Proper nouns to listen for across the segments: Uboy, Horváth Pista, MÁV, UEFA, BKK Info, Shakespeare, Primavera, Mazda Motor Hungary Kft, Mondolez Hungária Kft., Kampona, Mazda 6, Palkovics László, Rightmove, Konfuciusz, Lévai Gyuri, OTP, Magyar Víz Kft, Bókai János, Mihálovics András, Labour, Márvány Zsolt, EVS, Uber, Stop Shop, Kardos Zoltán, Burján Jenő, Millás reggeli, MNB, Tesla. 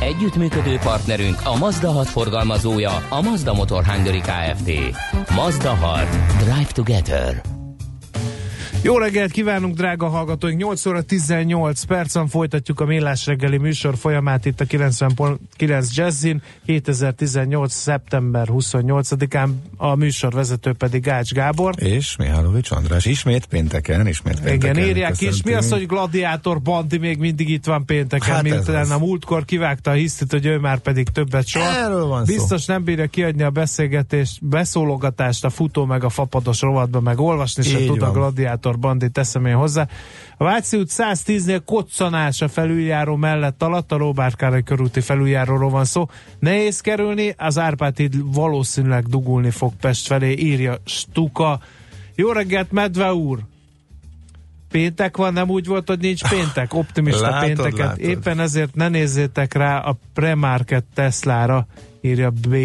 Együttműködő partnerünk a Mazda 6 forgalmazója, a Mazda Motor Hungary Kft. Mazda 6. Drive Together. Jó reggelt kívánunk, drága hallgatóink! 8 óra 18 percen folytatjuk a Millás reggeli műsor folyamát itt a 90.9 Jazzin. 2018. szeptember 28-án a műsorvezető pedig Gács Gábor. És Mihálovics András. Ismét pénteken. Igen, írják is. Mi az, hogy Gladiátor Bandi még mindig itt van pénteken, hát miután a múltkor kivágta a hisztit, hogy ő már pedig többet soha. Erről van szó. Biztos nem bírja kiadni a beszélgetést, beszólogatást a futó meg a fapados rovatba, meg olvasni se tud a Gladiátor Bandit, teszem én hozzá. A Váci út 110-nél koccanás a felüljáró mellett alatt, a Róbert Károly körúti felüljáróról van szó. Nehéz kerülni, az Árpád híd valószínűleg dugulni fog Pest felé, írja Stuka. Jó reggelt, Medve úr! Péntek van, nem úgy volt, hogy nincs péntek? Optimista látod, pénteket. Látod. Éppen ezért ne nézzétek rá a Premarket Teslára, írja B.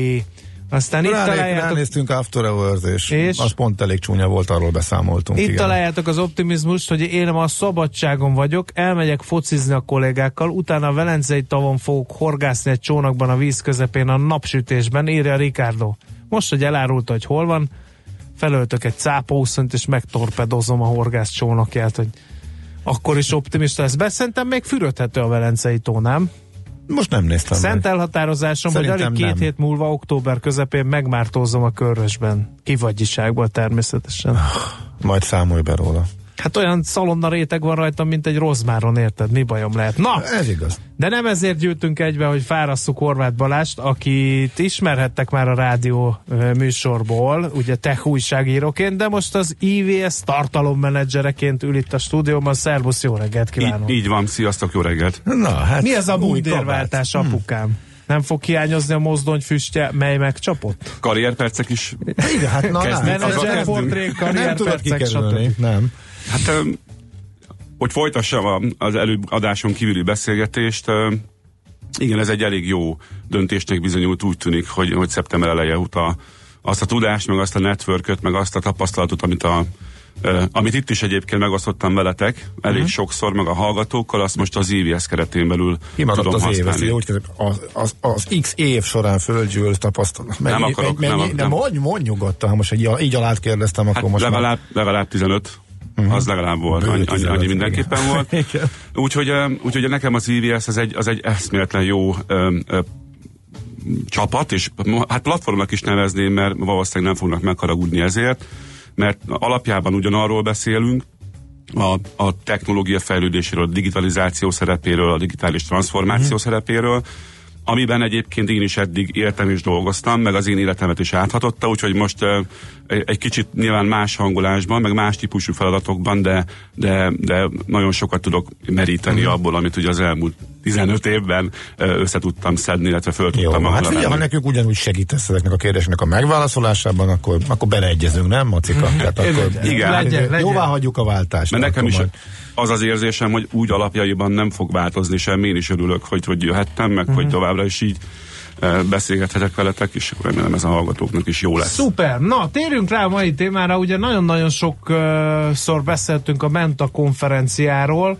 Aztán itt találjátok... Ránéztünk After Hours, és az pont elég csúnya volt, arról beszámoltunk. Itt igen. Találjátok az optimizmust, hogy én ma szabadságon vagyok, elmegyek focizni a kollégákkal, utána a Velencei tavon fogok horgászni egy csónakban a víz közepén a napsütésben, írja Ricardo. Most, hogy elárulta, hogy hol van, felöltök egy cápaúszonyt, és megtorpedozom a horgász csónakját, hogy akkor is optimista lesz. Szerintem még fürödhető a Velencei tó, nem? Most nem néztem. Szent elhatározásom, hogy alig két hét múlva, október közepén megmártózom a Körösben. Kivagyiságból természetesen. Majd számolj be róla. Hát olyan szalonna réteg van rajtam, mint egy rozmáron, érted? Mi bajom lehet? Na! Ez igaz. De nem ezért gyűjtünk egybe, hogy fárasszuk Horváth Balást, akit ismerhettek már a rádió műsorból, ugye tech újságíróként, de most az EVS tartalommenedzsereként ül itt a stúdióban. Szervusz, jó reggelt kívánok! Így van, sziasztok, jó reggelt! Na, hát mi ez a mundérváltás, apukám? Nem fog hiányozni a mozdony füstje, mely megcsapott? Karrierpercek is. Igen, hát na, menedzserportré, karrierpercek, stb. Nem. Hát, hogy folytassam az előbb adáson kívüli beszélgetést, igen, ez egy elég jó döntésnek bizonyult, úgy tűnik, hogy szeptember eleje óta azt a tudást, meg azt a networköt, meg azt a tapasztalatot, amit itt is egyébként megosztottam veletek, elég sokszor, meg a hallgatókkal, azt most az EVS keretén belül kimaradt tudom használni. Az X év során földgyűlt tapasztalat. Mondj nyugodtan, ha most így alá kérdeztem, akkor hát most legalább 15. Az legalább volt, annyi mindenképpen igen. Volt. Úgyhogy nekem az EVS az egy eszméletlen jó csapat, és hát platformnak is nevezném, mert valószínűleg nem fognak megharagudni ezért, mert alapjában ugyanarról beszélünk, a technológia fejlődéséről, a digitalizáció szerepéről, a digitális transformáció szerepéről, amiben egyébként én is eddig éltem és dolgoztam, meg az én életemet is áthatotta, úgyhogy most egy kicsit nyilván más hangolásban, meg más típusú feladatokban, de nagyon sokat tudok meríteni abból, amit ugye az elmúlt 15 évben összetudtam szedni, illetve föl tudtam. Hát figyelj, ha nekünk ugyanúgy segítesz ezeknek a kérdéseknek a megválaszolásában, akkor beleegyezünk, nem, Macika? Tehát akkor igen. Jóvá hagyjuk a váltást. Mert nekem is az érzésem, hogy úgy alapjaiban nem fog változni semmi, én is örülök, hogy jöhettem, meg hogy továbbra is így beszélgethetek veletek, és remélem ez a hallgatóknak is jó lesz. Szuper! Na, térjünk rá a mai témára, ugye nagyon-nagyon sokszor beszéltünk a Menta konferenciáról,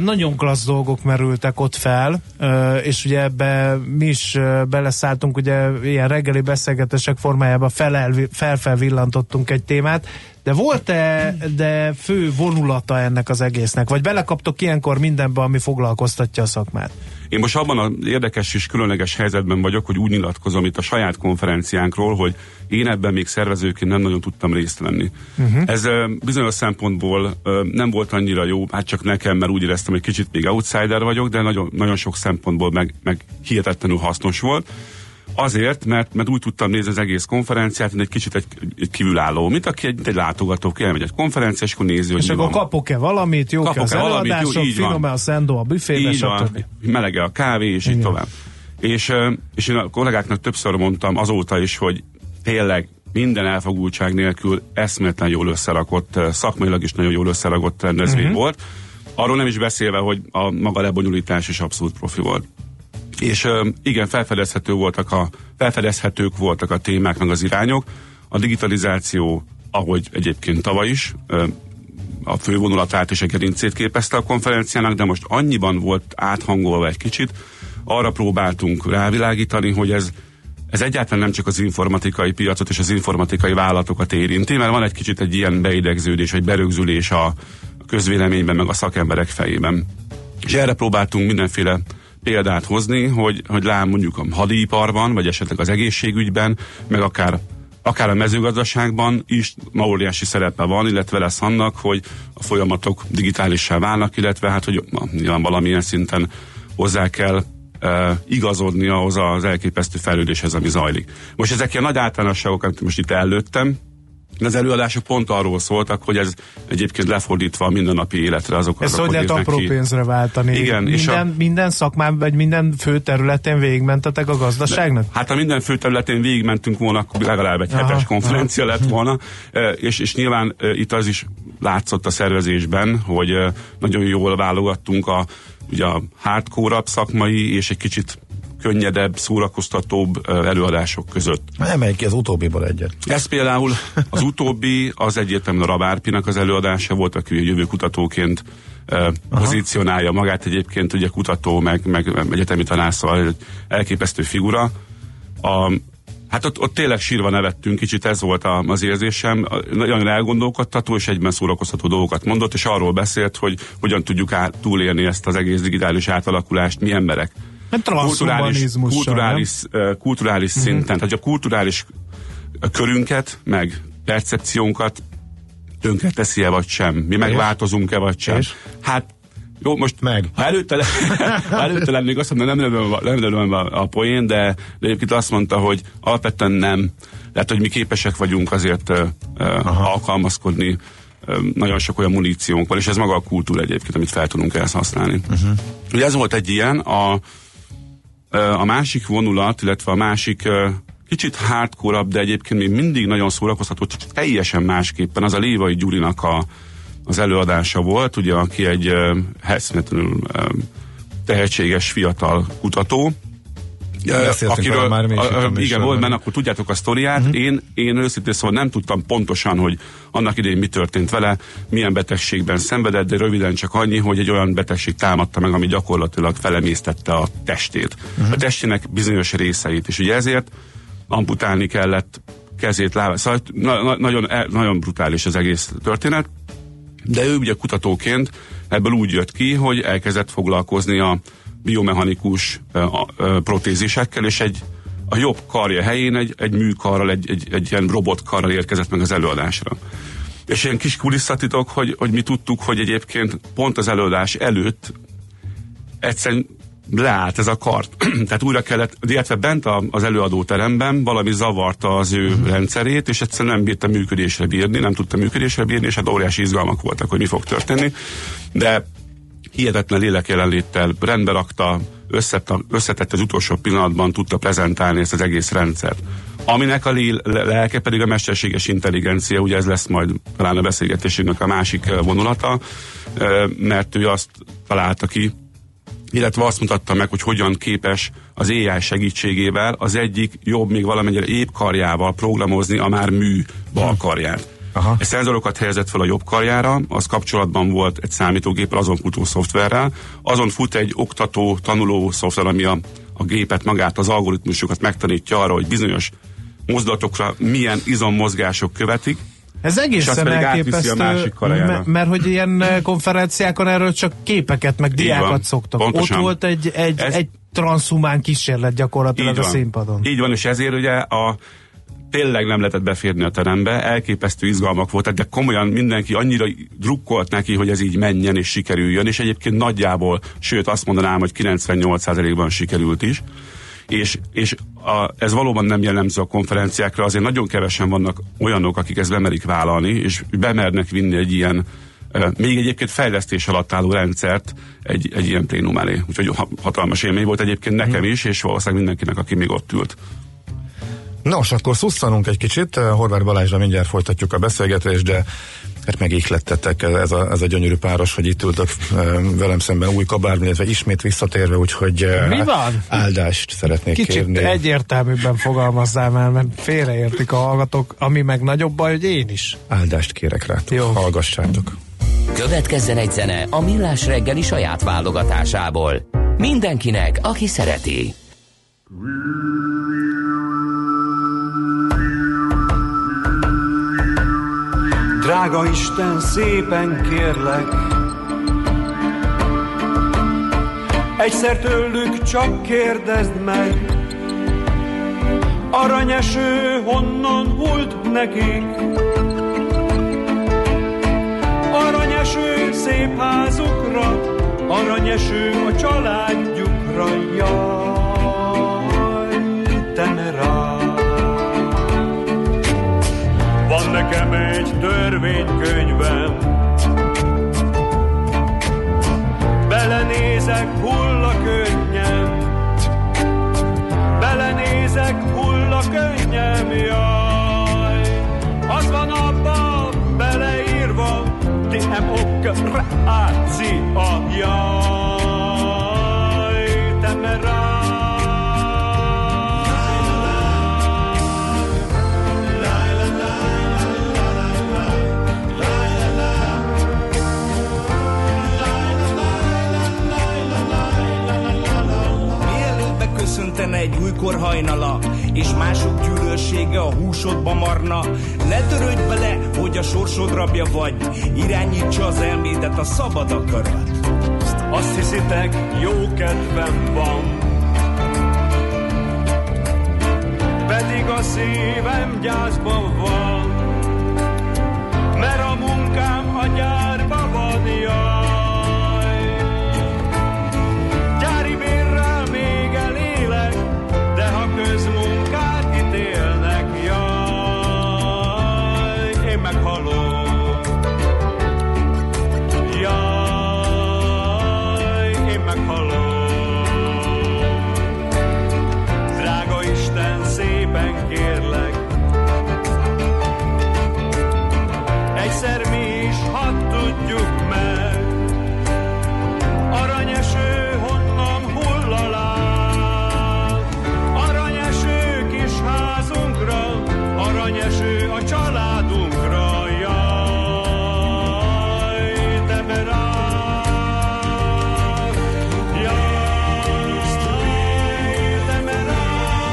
nagyon klassz dolgok merültek ott fel, és ugye ebbe mi is beleszálltunk, ugye ilyen reggeli beszélgetések formájában felfelvillantottunk egy témát, de volt-e fő vonulata ennek az egésznek? Vagy belekaptok ilyenkor mindenbe, ami foglalkoztatja a szakmát? Én most abban az érdekes és különleges helyzetben vagyok, hogy úgy nyilatkozom itt a saját konferenciánkról, hogy én ebben még szervezőként nem nagyon tudtam részt venni. Ez bizonyos szempontból nem volt annyira jó, hát csak nekem, mert úgy éreztem, hogy kicsit még outsider vagyok, de nagyon, nagyon sok szempontból meg hihetetlenül hasznos volt. Azért, mert úgy tudtam nézni az egész konferenciát, hogy egy kicsit egy kívülálló, mint aki egy látogató, elmegy egy konferencia, és akkor nézi, hogy és akkor kapok-e valamit, jók az eladások, finom-e a szendó a büfébe, stb. Melege a kávé, és így tovább. És én a kollégáknak többször mondtam azóta is, hogy tényleg minden elfogultság nélkül eszméletlen jól összerakott, szakmailag is nagyon jól összerakott rendezvény volt. Arról nem is beszélve, hogy a maga lebonyolítás is abszolút profi volt. És igen, felfedezhetők voltak a témák, meg az irányok. A digitalizáció, ahogy egyébként tavaly is, a fővonulatát és a gerincét képezte a konferenciának, de most annyiban volt áthangolva egy kicsit, arra próbáltunk rávilágítani, hogy ez egyáltalán nem csak az informatikai piacot és az informatikai vállalatokat érinti, mert van egy kicsit egy ilyen beidegződés, egy berögzülés a közvéleményben, meg a szakemberek fejében. És erre próbáltunk mindenféle példát hozni, hogy lám mondjuk a hadiiparban, vagy esetleg az egészségügyben, meg akár a mezőgazdaságban is ma óriási szerepe van, illetve lesz annak, hogy a folyamatok digitálissá válnak, illetve hát, hogy nyilván valamilyen szinten hozzá kell igazodni ahhoz az elképesztő fejlődéshez, ami zajlik. Most ezek ilyen nagy általánosságok, amit most itt előttem, de az előadások pont arról szóltak, hogy ez egyébként lefordítva a mindennapi életre azokat. Ez hogy lehet apró pénzre váltani? Igen, minden szakmán, vagy minden fő területen végigmentetek a gazdaságnak? Hát ha minden fő területen végigmentünk volna, akkor legalább egy hetes konferencia lett volna, és nyilván itt az is látszott a szervezésben, hogy nagyon jól válogattunk a hardcore-abb szakmai és egy kicsit könnyedebb, szórakoztatóbb előadások között. Emelj ki az utóbbiból egyet. Ez például az utóbbi, az egyértelműen a Rabárpinak az előadása volt, aki a jövőkutatóként pozícionálja magát, egyébként ugye kutató, meg egyetemi tanár, szóval elképesztő figura. Hát ott tényleg sírva nevettünk, kicsit ez volt az érzésem. Nagyon elgondolkodtató és egyben szórakoztató dolgokat mondott, és arról beszélt, hogy hogyan tudjuk túlélni ezt az egész digitális átalakulást mi emberek. Kulturális szinten. Tehát a kulturális körünket, meg percepciónkat tönkre teszi-e vagy sem? Mi megváltozunk-e vagy sem? És? Hát jó, most meg. Ha előtte lennék, azt mondom, nem lövöm a poén, de egyébként azt mondta, hogy alapvetően nem. Tehát, hogy mi képesek vagyunk azért alkalmazkodni nagyon sok olyan muníciónk van, és ez maga a kultúra egyébként, amit fel tudunk ezt használni. Ugye ez volt egy ilyen, a másik vonulat, illetve a másik kicsit hardcore-abb, de egyébként még mindig nagyon szórakoztató, csak teljesen másképpen az a Lévai Gyurinak az előadása volt, ugye, aki egy eszméletlenül tehetséges fiatal kutató, akiről már igen volt, mert akkor tudjátok a sztoriát. Én őszintén szóval nem tudtam pontosan, hogy annak idején mi történt vele, milyen betegségben szenvedett, de röviden csak annyi, hogy egy olyan betegség támadta meg, ami gyakorlatilag felemésztette a testét, a testének bizonyos részeit, és ugye ezért amputálni kellett kezét, lábát, szóval nagyon brutális az egész történet, de ő ugye kutatóként ebből úgy jött ki, hogy elkezdett foglalkozni a biomechanikus protézisekkel, és a jobb karja helyén egy műkarral, egy ilyen robotkarral érkezett meg az előadásra. És ilyen kis kulisszatitok, hogy mi tudtuk, hogy egyébként pont az előadás előtt egyszerűen leállt ez a kart. Tehát újra kellett, illetve bent az előadóteremben valami zavarta az ő rendszerét, és egyszerűen nem bírta működésre bírni, és hát óriási izgalmak voltak, hogy mi fog történni. De hihetetlen lélek jelenléttel rendbe rakta, összetett az utolsó pillanatban, tudta prezentálni ezt az egész rendszert. Aminek a lelke pedig a mesterséges intelligencia, ugye ez lesz majd talán a beszélgetésünknek a másik vonulata, mert ő azt találta ki, illetve azt mutatta meg, hogy hogyan képes az AI segítségével az egyik jobb, még valamennyire épp karjával programozni a már mű bal karját. Egy szenzorokat helyezett fel a jobb karjára, az kapcsolatban volt egy számítógéppel, azon futó szoftverrel, azon fut egy oktató, tanuló szoftver, ami a gépet magát, az algoritmusokat megtanítja arra, hogy bizonyos mozdulatokra milyen izommozgások követik. Ez egészen elképesztő, mert hogy ilyen konferenciákon erről csak képeket, meg diákat szoktak. Pontosan. Ott volt egy transzhumán kísérlet gyakorlatilag a színpadon. Így van, és ezért ugye tényleg nem lehetett beférni a terembe, elképesztő izgalmak voltak, de komolyan mindenki annyira drukkolt neki, hogy ez így menjen és sikerüljön, és egyébként nagyjából, sőt azt mondanám, hogy 98%-ban sikerült is, és ez valóban nem jellemző a konferenciákra, azért nagyon kevesen vannak olyanok, akik ezt bemerik vállalni, és bemernek vinni egy ilyen, még egyébként fejlesztés alatt álló rendszert egy ilyen plénum elé. Úgyhogy hatalmas élmény volt egyébként nekem is, és valószínűleg mindenkinek, aki még ott ült. Nos, akkor szusszanunk egy kicsit, Horváth Balázsra mindjárt folytatjuk a beszélgetést, de hát megihlettetek, ez a gyönyörű páros, hogy itt ültök velem szemben új kabárban, illetve ismét visszatérve, úgyhogy áldást szeretnék kicsit kérni. Kicsit egyértelműbben fogalmazzál el, mert félreértik a hallgatók, ami meg nagyobb baj, hogy én is. Áldást kérek rátok, jó. Hallgassátok. Következzen egy zene a Millás reggeli saját válogatásából. Mindenkinek, aki szereti. Drága Isten, szépen kérlek, egyszer tőlük csak kérdezd meg, aranyeső honnan hult nekik, aranyeső szép házukra, aranyeső a családjukra, jaj, temerá. Van nekem egy törvénykönyvem, belenézek hullakönnyen, jaj. Az van abban beleírva, demokrácia, jaj, temerá. Köszöntene egy újkor hajnala, és mások gyűlölsége a húsodba marna. Ne törődj bele, hogy a sorsod rabja vagy, irányítsa az elmédet a szabad akarat. Azt hiszitek, jó kedvem van, pedig a szívem gyászban van, mert a munkám a gyárban van, jaj. Gyári bérrel még elég, de ha közmunkát ítélnek, jaj, én meghalok. Jaj, én meghalok. Drága Isten, szépen kérlek, egyszer mi is, ha tudjuk meg, aranyeső honnan hull alá. Aranyeső a családunkra, jaj, te merád, jaj, te merád,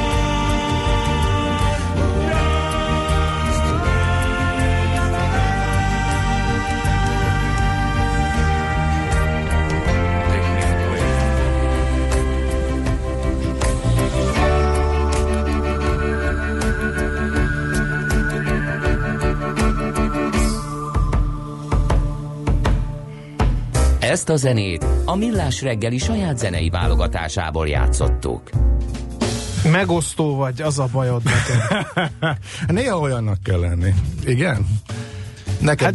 jaj. Ezt a zenét a Millás reggeli saját zenei válogatásából játszottuk. Megosztó vagy, az a bajod nekem. Néha olyannak kell lenni. Igen? Neked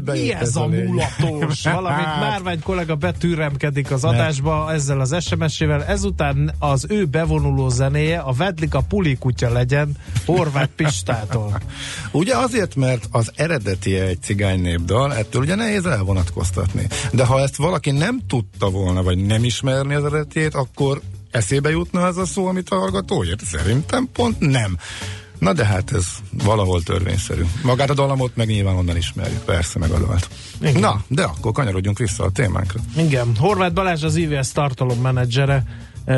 bejött, ez a mulatos. Valamint Márvány kollega betűremkedik az adásba ezzel az SMS-ével. Ezután az ő bevonuló zenéje a Vedlik a pulikutya legyen Horváth Pistától. Ugye azért, mert az eredetie egy cigány népdal, ettől ugye nehéz elvonatkoztatni. De ha ezt valaki nem tudta volna, vagy nem ismerni az eredetét, akkor eszébe jutna az a szó, amit a hallgató írt. Szerintem pont nem. Na de hát ez valahol törvényszerű. Magát a dalamot meg nyilván onnan ismerjük, persze, meg a dalt. Igen. Na, de akkor kanyarodjunk vissza a témánkra. Igen, Horváth Balázs, az EVS tartalommenedzsere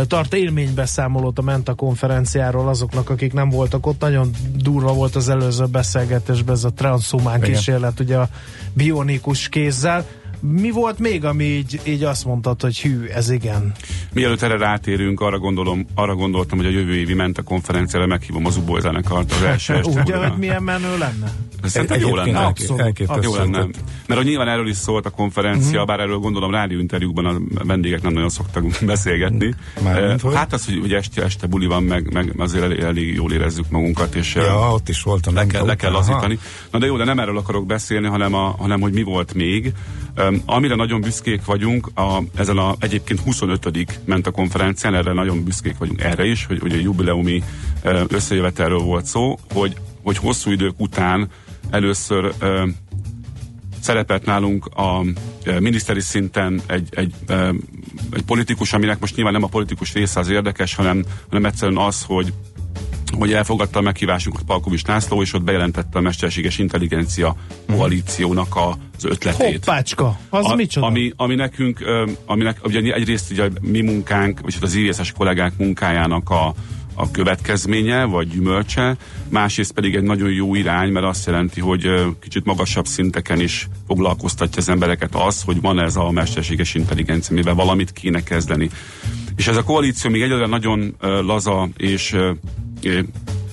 tart élménybeszámolót a Menta konferenciáról azoknak, akik nem voltak ott. Nagyon durva volt az előző beszélgetésben ez a transhumán kísérlet, ugye a bionikus kézzel. Mi volt még, ami így azt mondtad, hogy hű, ez igen? Mielőtt erre rátérünk, arra gondoltam, hogy a jövő évi Menta konferenciára meghívom az Uboy zenekart az első este. Ugye, hogy milyen menő lenne? Szerintem jó lenne. Abszolút. Jó lenne. Mert hogy nyilván erről is szólt a konferencia, bár erről gondolom rádióinterjúkban a vendégek nem nagyon szoktak beszélgetni. Hát az, hogy este buli van, meg azért elég jól érezzük magunkat, és ja, ott is voltam. Le kell lazítani. Na de jó, de nem erről akarok beszélni, hanem hogy mi volt még. Amire nagyon büszkék vagyunk, ezen a egyébként 25. Menta konferencián, erre nagyon büszkék vagyunk erre is, hogy a jubileumi összejövetelről volt szó, hogy hosszú idők után először szerepelt nálunk a miniszteri szinten egy politikus, aminek most nyilván nem a politikus része az érdekes, hanem egyszerűen az, hogy elfogadta a meghívásunkat Palkovics László, és ott bejelentette a mesterséges intelligencia koalíciónak az ötletét. Hoppácska! Az micsoda? Ami nekünk, ugye egyrészt ugye mi munkánk, vagy az EVS-es kollégák munkájának a következménye, vagy gyümölcse, másrészt pedig egy nagyon jó irány, mert azt jelenti, hogy kicsit magasabb szinteken is foglalkoztatja az embereket az, hogy van ez a mesterséges intelligencia, mivel valamit kéne kezdeni. És ez a koalíció még egyelőre nagyon laza, és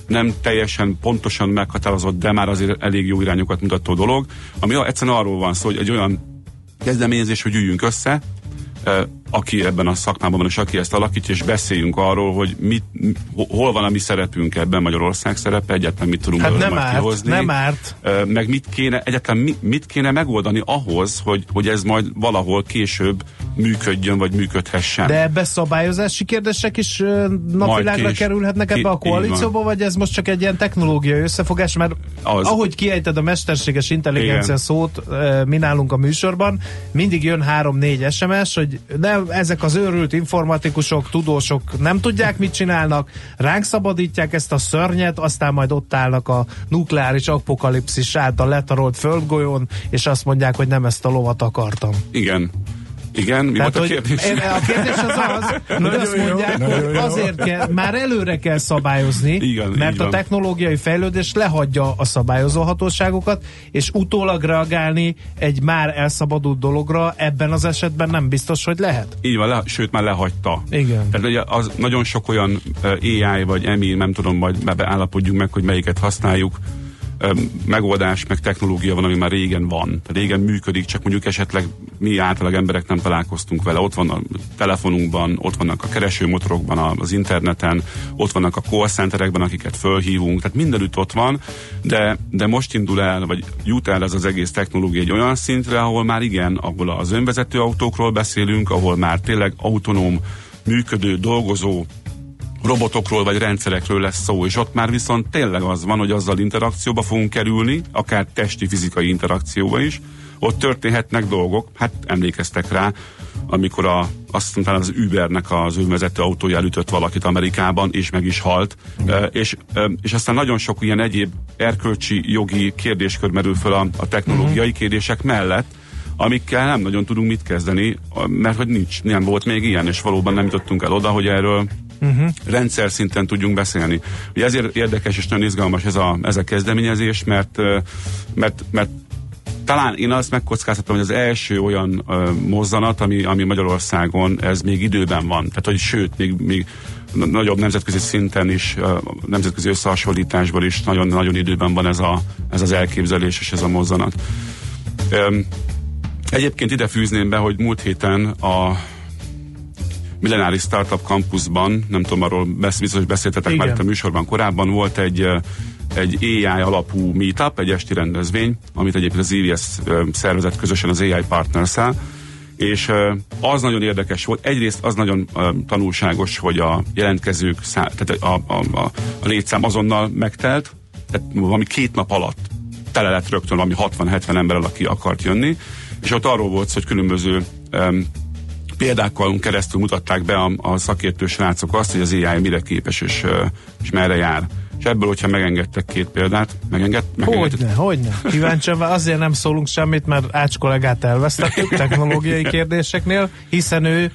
nem teljesen pontosan meghatározott, de már azért elég jó irányokat mutató dolog, ami egyszerűen arról van szó, hogy egy olyan kezdeményezés, hogy üljünk össze, aki ebben a szakmában van, és aki ezt alakítja, és beszéljünk arról, hogy hol van a mi szerepünk ebben, Magyarország szerepe, egyáltalán mit tudunk kihozni. Nem árt. Meg mit kéne megoldani ahhoz, hogy ez majd valahol később működjön, vagy működhessen. De ebbe szabályozási kérdések is napvilágra kerülhetnek ebbe a koalícióba, vagy ez most csak egy ilyen technológiai összefogás, mert ahogy kiejted a mesterséges intelligencia szót mi nálunk a műsorban, mindig jön 3-4 SMS, hogy ezek az őrült informatikusok, tudósok nem tudják, mit csinálnak, ránk szabadítják ezt a szörnyet, aztán majd ott állnak a nukleáris apokalipszis által letarolt földgolyón, és azt mondják, hogy nem ezt a lovat akartam. Igen, mi volt a kérdés? A kérdés az, azt mondják, hogy azért már előre kell szabályozni, mert a technológiai fejlődés lehagyja a szabályozó hatóságokat, és utólag reagálni egy már elszabadult dologra ebben az esetben nem biztos, hogy lehet. Így van, sőt már lehagyta. Igen. Tehát ugye az nagyon sok olyan AI vagy MI, nem tudom, majd beállapodjunk meg, hogy melyiket használjuk, megoldás, meg technológia van, ami már régen van. Régen működik, csak mondjuk esetleg mi általában emberek nem találkoztunk vele. Ott van a telefonunkban, ott vannak a keresőmotorokban, az interneten, ott vannak a call centerekben, akiket fölhívunk, tehát mindenütt ott van, de most indul el, vagy jut el ez az egész technológia egy olyan szintre, ahol már igen, ahol az önvezető autókról beszélünk, ahol már tényleg autonóm, működő, dolgozó robotokról vagy rendszerekről lesz szó, és ott már viszont tényleg az van, hogy azzal interakcióba fogunk kerülni, akár testi, fizikai interakcióba is. Ott történhetnek dolgok, hát emlékeztek rá, amikor azt mondtam, az Ubernek az önvezető autója elütött valakit Amerikában, és meg is halt. És aztán nagyon sok ilyen egyéb erkölcsi, jogi kérdéskör merül fel a technológiai kérdések mellett, amikkel nem nagyon tudunk mit kezdeni, mert hogy nem volt még ilyen, és valóban nem jutottunk el oda, hogy erről rendszer szinten tudjunk beszélni. Ugye ezért érdekes és nagyon izgalmas ez a kezdeményezés, mert talán én azt megkockáztatom, hogy az első olyan mozzanat, ami Magyarországon ez még időben van. Tehát, hogy sőt, még nagyobb nemzetközi szinten is, nemzetközi összehasonlításban is nagyon-nagyon időben van ez az elképzelés és ez a mozzanat. Egyébként ide fűzném be, hogy múlt héten a Millenáris Startup Campusban, nem tudom, arról biztos beszéltetek már itt a műsorban korábban, volt egy AI alapú meetup, egy esti rendezvény, amit egyébként az EVS szervezett közösen az AI Partners-el, és az nagyon érdekes volt. Egyrészt az nagyon tanulságos, hogy a jelentkezők, tehát a létszám azonnal megtelt, tehát valami 2 nap alatt tele lett rögtön valami 60-70 emberrel, aki akart jönni, és ott arról volt, hogy különböző példákkal keresztül mutatták be a szakértő srácok azt, hogy az AI mire képes és merre jár. És ebből, hogyha megengedtek 2 példát, Hogyne. Kíváncsian, azért nem szólunk semmit, mert Ács kollégát elvesztettük technológiai kérdéseknél, hiszen ő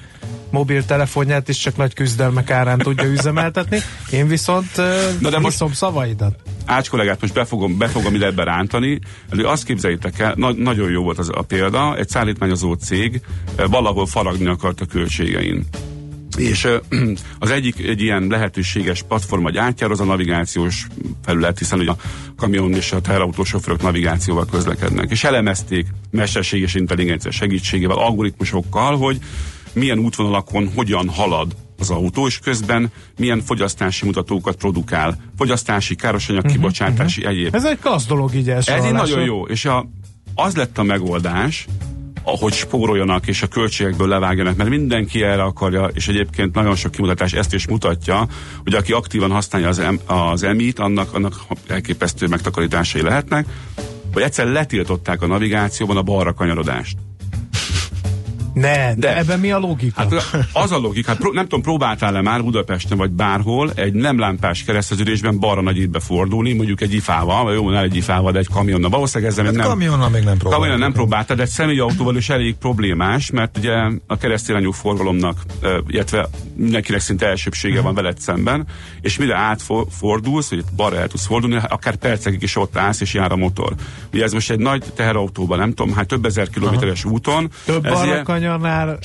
mobiltelefonját is csak nagy küzdelmek árán tudja üzemeltetni. Én viszont hiszom szavaidat. Ács kollégát most be fogom ide ebbe rántani. Azt képzeljétek el, nagyon jó volt az a példa, egy szállítmányozó cég valahol faragni akart a költségein. És az egyik egy ilyen lehetőséges platform vagy átjár az a navigációs felület, hiszen ugye a kamion és a teherautósofőrök navigációval közlekednek. És elemezték mesterséges intelligencia segítségével, algoritmusokkal, hogy milyen útvonalakon hogyan halad az autó, és közben milyen fogyasztási mutatókat produkál. Fogyasztási, károsanyagkibocsátási, egyéb. Ez egy klassz dolog így elsőre. Ez egy nagyon jó, és az lett a megoldás, ahogy spóroljanak és a költségekből levágjanak, mert mindenki erre akarja, és egyébként nagyon sok kimutatás ezt is mutatja, hogy aki aktívan használja az EMI-t, annak elképesztő megtakarításai lehetnek, hogy egyszer letiltották a navigációban a balra kanyarodást. De ebben mi a logika? Hát az a logika, nem tudom, próbáltál-e már Budapesten vagy bárhol egy nem lámpás kereszteződésben balra nagyítbe fordulni, mondjuk egy ifával, jó, nem egy ifával, de egy kamionnal. Valószínűleg ezzel hát még nem próbáltál, de egy személyautóval is elég problémás, mert ugye a keresztirányú forgalomnak, illetve mindenkinek szinte elsőbsége van veled szemben, és mire átfordulsz, hogy balra el tudsz fordulni, akár percekig is ott állsz, és jár a motor. Ugye ez most egy nagy teherautóban, nem tudom, hát több ezer kilométeres úton.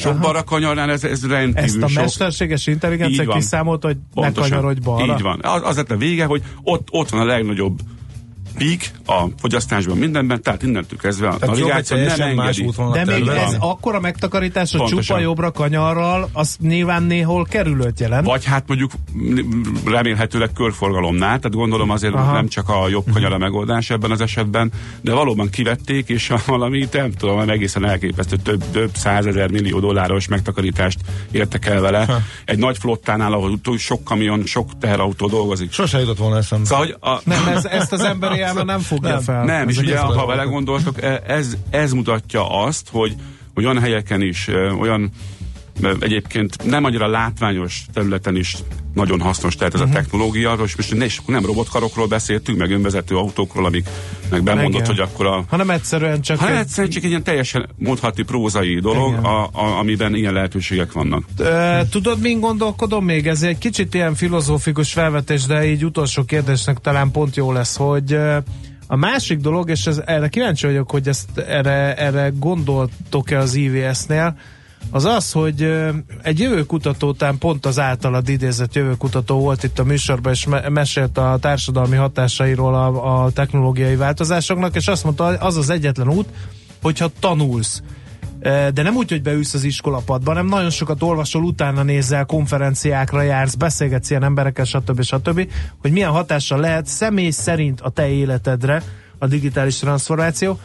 Sok balra kanyarnál ez rendkívül sok. Ezt a mesterséges intelligencia kiszámolt, hogy pontosan, ne kanyarodj balra. Így van. Az lett a vége, hogy ott van a legnagyobb pík a fogyasztásban, mindenben, tehát innentől kezdve a navigáció nem engedi. De még ez akkora megtakarítás, hogy csupa jobbra kanyarral, az nyilván néhol kerülőt jelent. Vagy hát mondjuk remélhetőleg körforgalomnál, tehát gondolom azért nem csak a jobb kanyar a megoldás ebben az esetben, de valóban kivették, és valami, nem tudom, egészen elképesztő több $100 millió dolláros megtakarítást értek el vele. Egy nagy flottánál, ahol sok kamion, sok teherautó dolgozik. Sose jutott volna eszembe. Szóval, nem, ezt az emberi nem fogja fel. Nem, és ugye ha vele gondoltok, ez mutatja azt, hogy olyan helyeken is, olyan egyébként nem annyira látványos területen is nagyon hasznos, tehát ez a technológia, és most nem robotkarokról beszéltünk, meg önvezető autókról, amik meg bemondott, hogy akkor hanem egyszerűen csak egy ilyen teljesen mondhatni prózai dolog, amiben ilyen lehetőségek vannak. Tudod, min gondolkodom még? Ez egy kicsit ilyen filozófikus felvetés, de így utolsó kérdésnek talán pont jó lesz, hogy a másik dolog, és erre kíváncsi vagyok, hogy erre gondoltok-e az EVS-nél, az, hogy egy jövőkutató után, pont az általad idézett jövőkutató volt itt a műsorban, és mesélt a társadalmi hatásairól a technológiai változásoknak, és azt mondta, az az egyetlen út, hogyha tanulsz. De nem úgy, hogy beülsz az iskolapadba, hanem nagyon sokat olvasol, utána nézel, konferenciákra jársz, beszélgetsz ilyen emberekkel, stb., hogy milyen hatással lehet személy szerint a te életedre a digitális transformáció.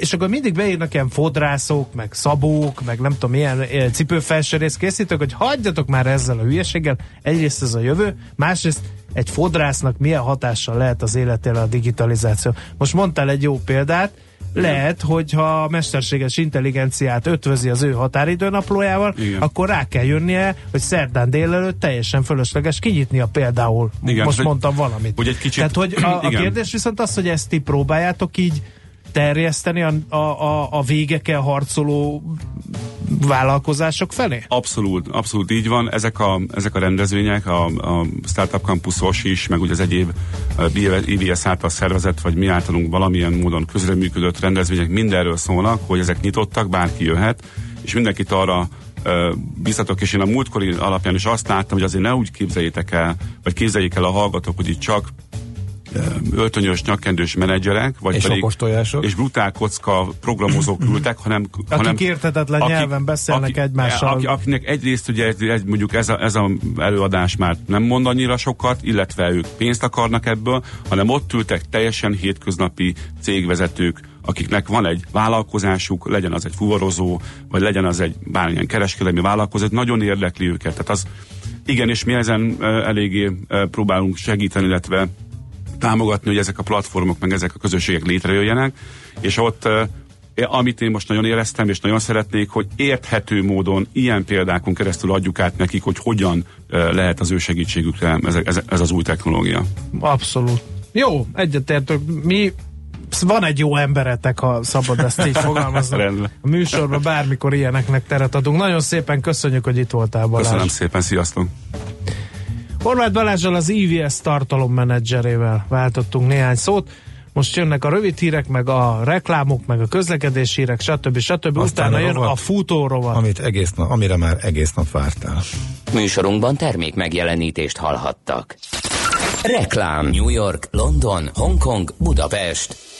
És akkor mindig beírnak ilyen fodrászok, meg szabók, meg nem tudom, ilyen cipőfelsőrész készítők, hogy hagyjatok már ezzel a hülyeséggel, egyrészt ez a jövő, másrészt egy fodrásznak milyen hatással lehet az életére a digitalizáció. Most mondtál egy jó példát, lehet, hogyha a mesterséges intelligenciát ötvözi az ő határidőnaplójával, akkor rá kell jönnie, hogy szerdán délelőtt teljesen fölösleges kinyitnia például. Igen, most mondtam valamit. Hogy egy kicsit, tehát, hogy a kérdés viszont az, hogy ezt ti próbáljátok így terjeszteni a végekkel harcoló vállalkozások felé? Abszolút így van. Ezek a rendezvények, a Startup Campusos is, meg ugye az egyéb EVS által szervezett, vagy mi általunk valamilyen módon közreműködött rendezvények mindenről szólnak, hogy ezek nyitottak, bárki jöhet, és mindenkit arra biztatok, és én a múltkori alapján is azt láttam, hogy azért ne úgy képzeljétek el, vagy képzeljék el a hallgatók, hogy itt csak öltönyös, nyakkendős menedzserek, vagy pedig és brutál kocka programozók ültek, hanem érthetetlen nyelven beszélnek egymással. Akinek egyrészt ugye mondjuk ez a előadás már nem mond annyira sokat, illetve ők pénzt akarnak ebből, hanem ott ültek teljesen hétköznapi cégvezetők, akiknek van egy vállalkozásuk, legyen az egy fuvarozó, vagy legyen az egy bármilyen kereskedelmi vállalkozó, nagyon érdekli őket. Tehát az igen, és mi ezen eléggé próbálunk segíteni, illetve támogatni, hogy ezek a platformok, meg ezek a közösségek létrejöjjenek, és ott amit én most nagyon éreztem, és nagyon szeretnék, hogy érthető módon ilyen példákon keresztül adjuk át nekik, hogy hogyan lehet az ő segítségükre ez az új technológia. Abszolút. Jó, egyetértök. Van egy jó emberetek, ha szabad ezt így fogalmazni. A műsorban bármikor ilyeneknek teret adunk. Nagyon szépen köszönjük, hogy itt voltál, Balázs. Köszönöm szépen, sziasztok! Horváth Balázzsal, az EVS tartalommenedzserével váltottunk néhány szót. Most jönnek a rövid hírek, meg a reklámok, meg a közlekedési hírek, stb. Utána jön a futórovat, amire már egész nap vártál. Műsorunkban termék megjelenítést hallhattak. Reklám. New York, London, Hongkong, Budapest.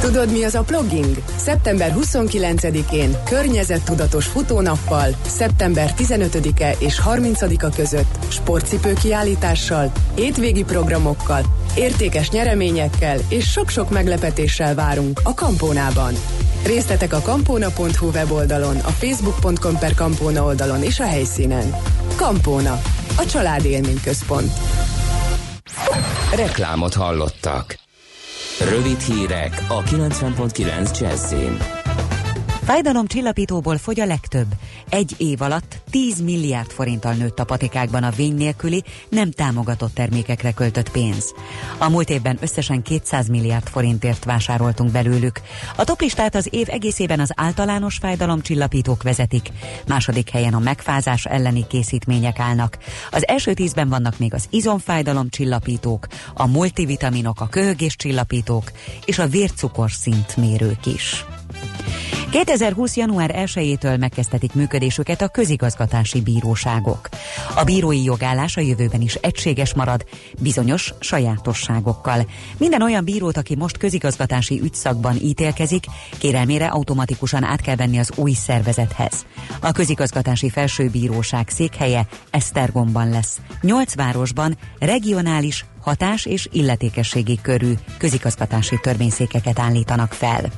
Tudod, mi az a plogging? Szeptember 29-én környezettudatos futónappal, szeptember 15-e és 30-a között sportcipő kiállítással, hétvégi programokkal, értékes nyereményekkel és sok-sok meglepetéssel várunk a Kamponában. Részletek a kampona.hu weboldalon, a facebook.com/kampona oldalon és a helyszínen. Kampona, a család élményközpont. Reklámot hallottak. Rövid hírek a 90.9 Jazzin. Fájdalomcsillapítóból fogy a legtöbb. Egy év alatt 10 milliárd forinttal nőtt a patikákban a vény nélküli, nem támogatott termékekre költött pénz. A múlt évben összesen 200 milliárd forintért vásároltunk belőlük. A toplistát az év egészében az általános fájdalomcsillapítók vezetik. Második helyen a megfázás elleni készítmények állnak. Az első 10-ben vannak még az izomfájdalomcsillapítók, a multivitaminok, a köhögéscsillapítók és a vércukorszint mérők is. 2020. január 1-től megkezdhetik működésüket a közigazgatási bíróságok. A bírói jogállás a jövőben is egységes marad, bizonyos sajátosságokkal. Minden olyan bírót, aki most közigazgatási ügyszakban ítélkezik, kérelmére automatikusan át kell venni az új szervezethez. A közigazgatási felsőbíróság székhelye Esztergomban lesz. 8 városban regionális, hatás- és illetékességi körű közigazgatási törvényszékeket állítanak fel.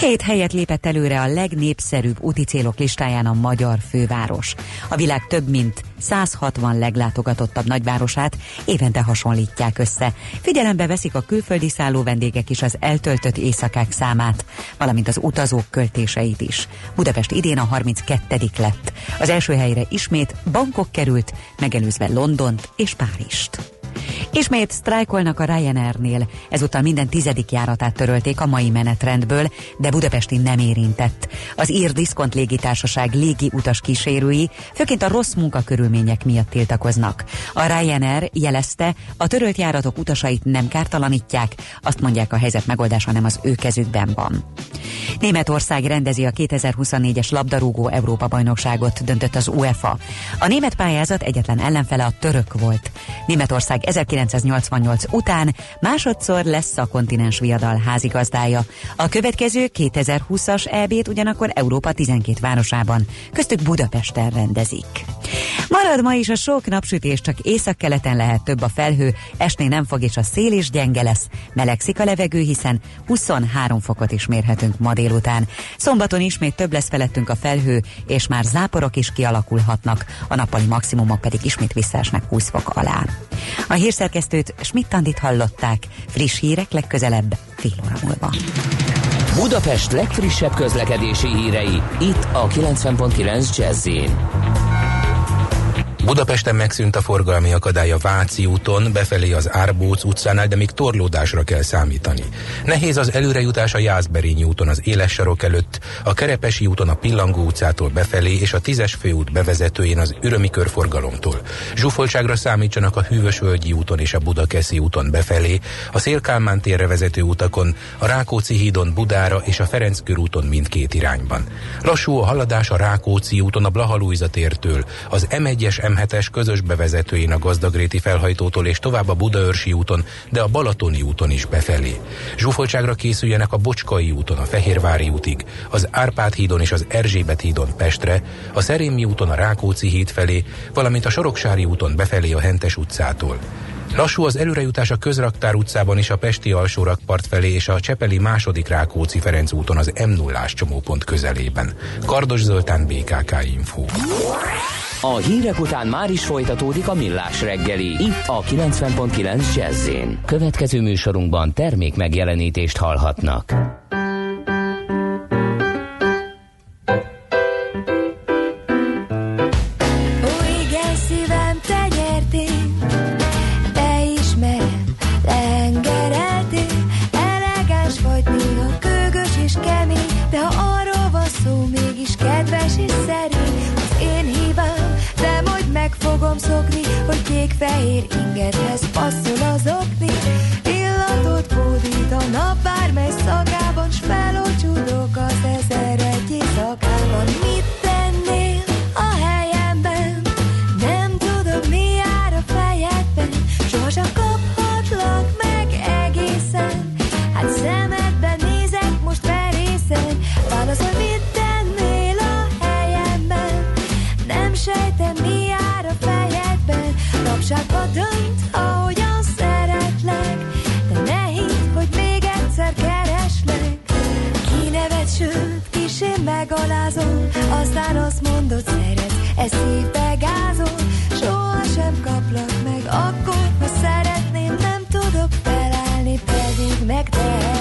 7 helyet lépett előre a legnépszerűbb úti célok listáján a magyar főváros. A világ több mint 160 leglátogatottabb nagyvárosát évente hasonlítják össze. Figyelembe veszik a külföldi szálló vendégek is az eltöltött éjszakák számát, valamint az utazók költéseit is. Budapest idén a 32. lett. Az első helyre ismét Bangkok került, megelőzve Londont és Párizst. Ismét sztrájkolnak a Ryanairnél. Ezúttal minden 10. járatát törölték a mai menetrendből, de Budapesti nem érintett. Az Ír Diszkont légitársaság légi utas kísérői főként a rossz munkakörülmények miatt tiltakoznak. A Ryanair jelezte, a törölt járatok utasait nem kártalanítják, azt mondják, a helyzet megoldása nem az ő kezükben van. Németország rendezi a 2024-es labdarúgó Európa-bajnokságot, döntött az UEFA. A német pályázat egyetlen ellenfele a török volt. Németország 1988 után másodszor lesz a kontinens viadal házigazdája. A következő 2020-as EB-t ugyanakkor Európa 12 városában, köztük Budapesten rendezik. Marad ma is a sok napsütés, csak északkeleten lehet több a felhő, esni nem fog és a szél is gyenge lesz. Melegszik a levegő, hiszen 23 fokot is mérhetünk ma délután. Szombaton ismét több lesz felettünk a felhő, és már záporok is kialakulhatnak, a nappali maximumok pedig ismét visszaesnek 20 fok alá. A hírszerkesztőt, Schmidt-Andit hallották. Friss hírek legközelebb, fél óra múlva. Budapest legfrissebb közlekedési hírei, itt a 90.9 Jazz-én. Budapesten megszűnt a forgalmi akadály a Váci úton, befelé az Árbóc utcánál, de még torlódásra kell számítani. Nehéz az előrejutás a Jászberényi úton az éles sarok előtt, a Kerepesi úton a Pillangó utcától befelé és a 10-es főút bevezetőjén az Ürömi körforgalomtól. Zsúfoltságra számítsanak a Hűvösvölgyi úton és a Budakeszi úton befelé, a Széll-Kálmán térre vezető utakon, a Rákóczi hídon Budára és a Ferenc körúton mindkét irányban. Lassú a haladás a Rákóczi úton a Blaha Lujza tértől, az M1-es M7-es közös bevezetőjén a Gazdagréti felhajtótól és tovább a Budaörsi úton, de a Balatoni úton is befelé. Zsúfoltságra készüljenek a Bocskai úton a Fehérvári útig, az Árpád hídon és az Erzsébet hídon Pestre, a Szerémi úton a Rákóczi híd felé, valamint a Soroksári úton befelé a Hentes utcától. Lassú az előrejutás a Közraktár utcában is a Pesti alsórakpart felé és a Csepeli második Rákóczi-Ferenc úton az M0-ás csomópont közelében. Kardos Zoltán, BKK Info. A hírek után már is folytatódik a Millás reggeli, itt a 90.9 Jazz-én. Következő műsorunkban termék megjelenítést hallhatnak. fogom szokni, hogy kék-fehér ingedhez passzol az okni. Illatot bódít a nap bármely szagában, s felocsúdok az 1001 éjszakában. Mit tennél a helyemben? Nem tudom, mi jár a fejedben, sose kaphatlak meg egészen. Hát szemedben nézek most merészen, válaszol, mit tennél a helyemben? Nem sejtem, mi jár a fejedben, napságba dönt, ahogyan szeretlek. De ne hidd, hogy még egyszer kereslek. Kinevet, sőt, kissé megalázol, aztán azt mondod, szeretsz, ezt szívbe gázol. Sohasem kaplak meg akkor, ha szeretném, nem tudok felállni, pedig megtehetném.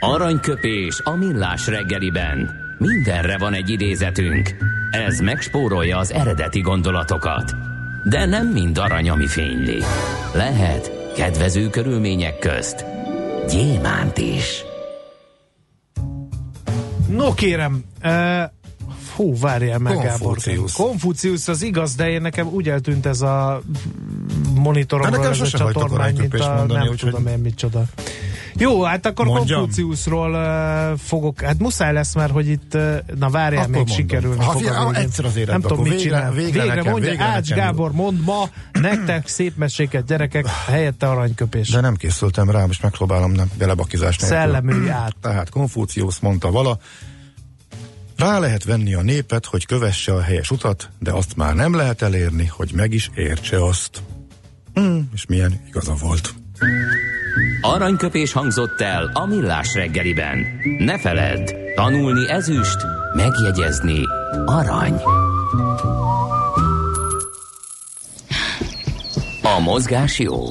Aranyköpés a millás reggeliben. Mindenre van egy idézetünk. Ez megspórolja az eredeti gondolatokat. De nem mind arany, ami fényli. Lehet kedvező körülmények közt gyémánt is. No kérem, várjál meg, Gábor. Konfuciusz az igaz, de én nekem úgy eltűnt ez a monitoromról ez a csatornán, mint a nem tudom én micsoda. Jó, hát akkor Konfuciuszról fogok, hát muszáj lesz már, hogy itt, na várjál, akkor még mondom. Sikerülni ha, fog egyszer az életben, nem tudom, mit csinál. Végre mondja, Gács Gábor mond ma nektek szép meséket, gyerekek, helyette aranyköpés. De nem készültem rá, most megpróbálom belebakizás nélkül. Szellemű át. Tehát Konfuciusz mondta vala, rá lehet venni a népet, hogy kövesse a helyes utat, de azt már nem lehet elérni, hogy meg is értse azt. És milyen igaza volt. Aranyköpés hangzott el a millás reggeliben. Ne feledd, tanulni ezüst, megjegyezni arany. A mozgás jó,